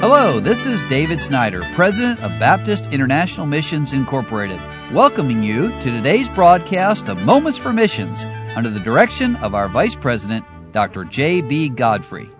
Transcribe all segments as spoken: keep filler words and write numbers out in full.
Hello, this is David Snyder, President of Baptist International Missions Incorporated, welcoming you to today's broadcast of Moments for Missions under the direction of our Vice President, Doctor J B. Godfrey.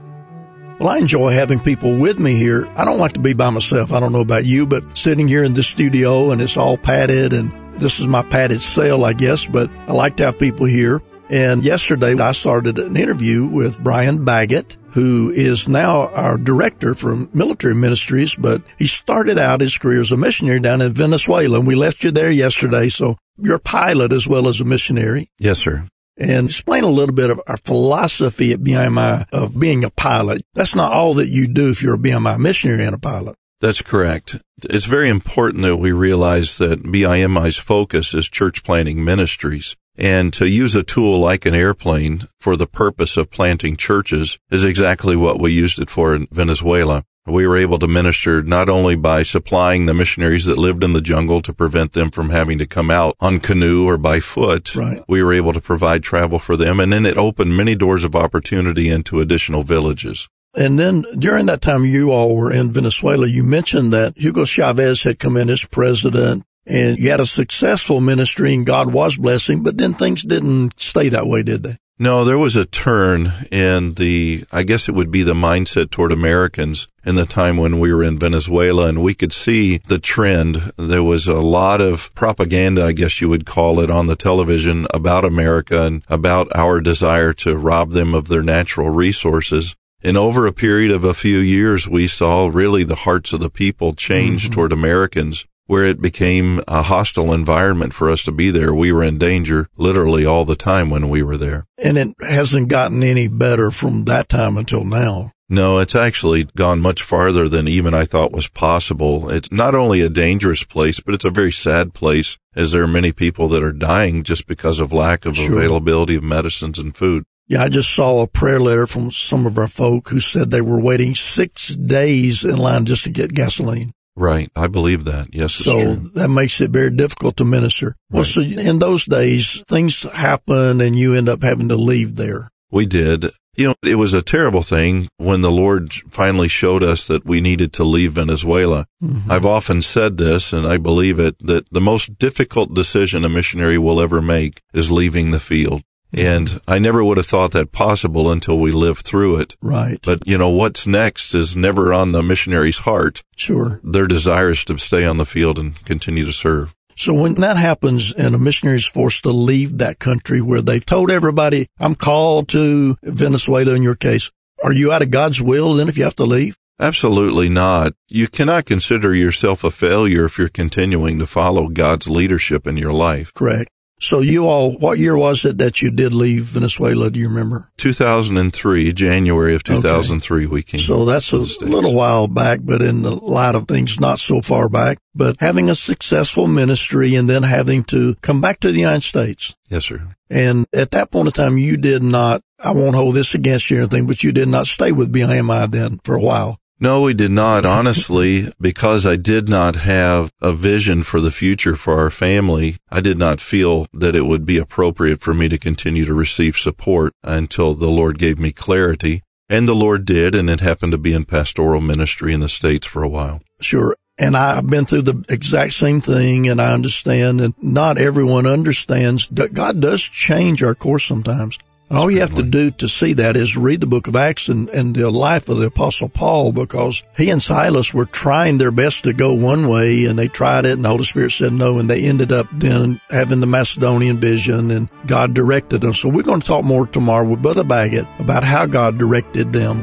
Well, I enjoy having people with me here. I don't like to be by myself. I don't know about you, but sitting here in this studio and it's all padded, and this is my padded cell, I guess, but I like to have people here. And yesterday I started an interview with Brian Baggett, who is now our director for military ministries, but he started out his career as a missionary down in Venezuela, and we left you there yesterday. So you're a pilot as well as a missionary. Yes, sir. And explain a little bit of our philosophy at B I M I of being a pilot. That's not all that you do if you're a B I M I missionary and a pilot. That's correct. It's very important that we realize that B I M I's focus is church planting ministries. And to use a tool like an airplane for the purpose of planting churches is exactly what we used it for in Venezuela. We were able to minister not only by supplying the missionaries that lived in the jungle to prevent them from having to come out on canoe or by foot. Right. We were able to provide travel for them, and then it opened many doors of opportunity into additional villages. And then during that time you all were in Venezuela, you mentioned that Hugo Chavez had come in as president. And you had a successful ministry, and God was blessing, but then things didn't stay that way, did they? No, there was a turn in the, I guess it would be the mindset toward Americans in the time when we were in Venezuela, and we could see the trend. There was a lot of propaganda, I guess you would call it, on the television about America and about our desire to rob them of their natural resources. And over a period of a few years, we saw really the hearts of the people change mm-hmm. toward Americans, where it became a hostile environment for us to be there. We were in danger literally all the time when we were there. And it hasn't gotten any better from that time until now. No, it's actually gone much farther than even I thought was possible. It's not only a dangerous place, but it's a very sad place, as there are many people that are dying just because of lack of sure. availability of medicines and food. Yeah, I just saw a prayer letter from some of our folk who said they were waiting six days in line just to get gasoline. Right. I believe that. Yes. So that makes it very difficult to minister. Well, right. So in those days, things happen and you end up having to leave there. We did. You know, it was a terrible thing when the Lord finally showed us that we needed to leave Venezuela. Mm-hmm. I've often said this, and I believe it, that the most difficult decision a missionary will ever make is leaving the field. And I never would have thought that possible until we lived through it. Right. But, you know, what's next is never on the missionary's heart. Sure. Their desire is to stay on the field and continue to serve. So when that happens and a missionary is forced to leave that country where they've told everybody, I'm called to Venezuela in your case, are you out of God's will then if you have to leave? Absolutely not. You cannot consider yourself a failure if you're continuing to follow God's leadership in your life. Correct. So you all, what year was it that you did leave Venezuela? Do you remember? two thousand three, January of two thousand three, okay. We came. So that's a little while back, but in the light of things, not so far back. But having a successful ministry and then having to come back to the United States. Yes, sir. And at that point in time, you did not, I won't hold this against you or anything, but you did not stay with B I M I then for a while. No, we did not, honestly, because I did not have a vision for the future for our family. I did not feel that it would be appropriate for me to continue to receive support until the Lord gave me clarity. And the Lord did, and it happened to be in pastoral ministry in the States for a while. Sure. And I've been through the exact same thing, and I understand, and not everyone understands that God does change our course sometimes. All you have to do to see that is read the book of Acts and, and the life of the Apostle Paul, because he and Silas were trying their best to go one way, and they tried it, and the Holy Spirit said no, and they ended up then having the Macedonian vision, and God directed them. So we're going to talk more tomorrow with Brother Baggett about how God directed them.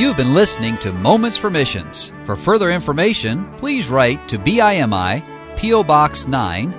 You've been listening to Moments for Missions. For further information, please write to B I M I, P O. Box nine,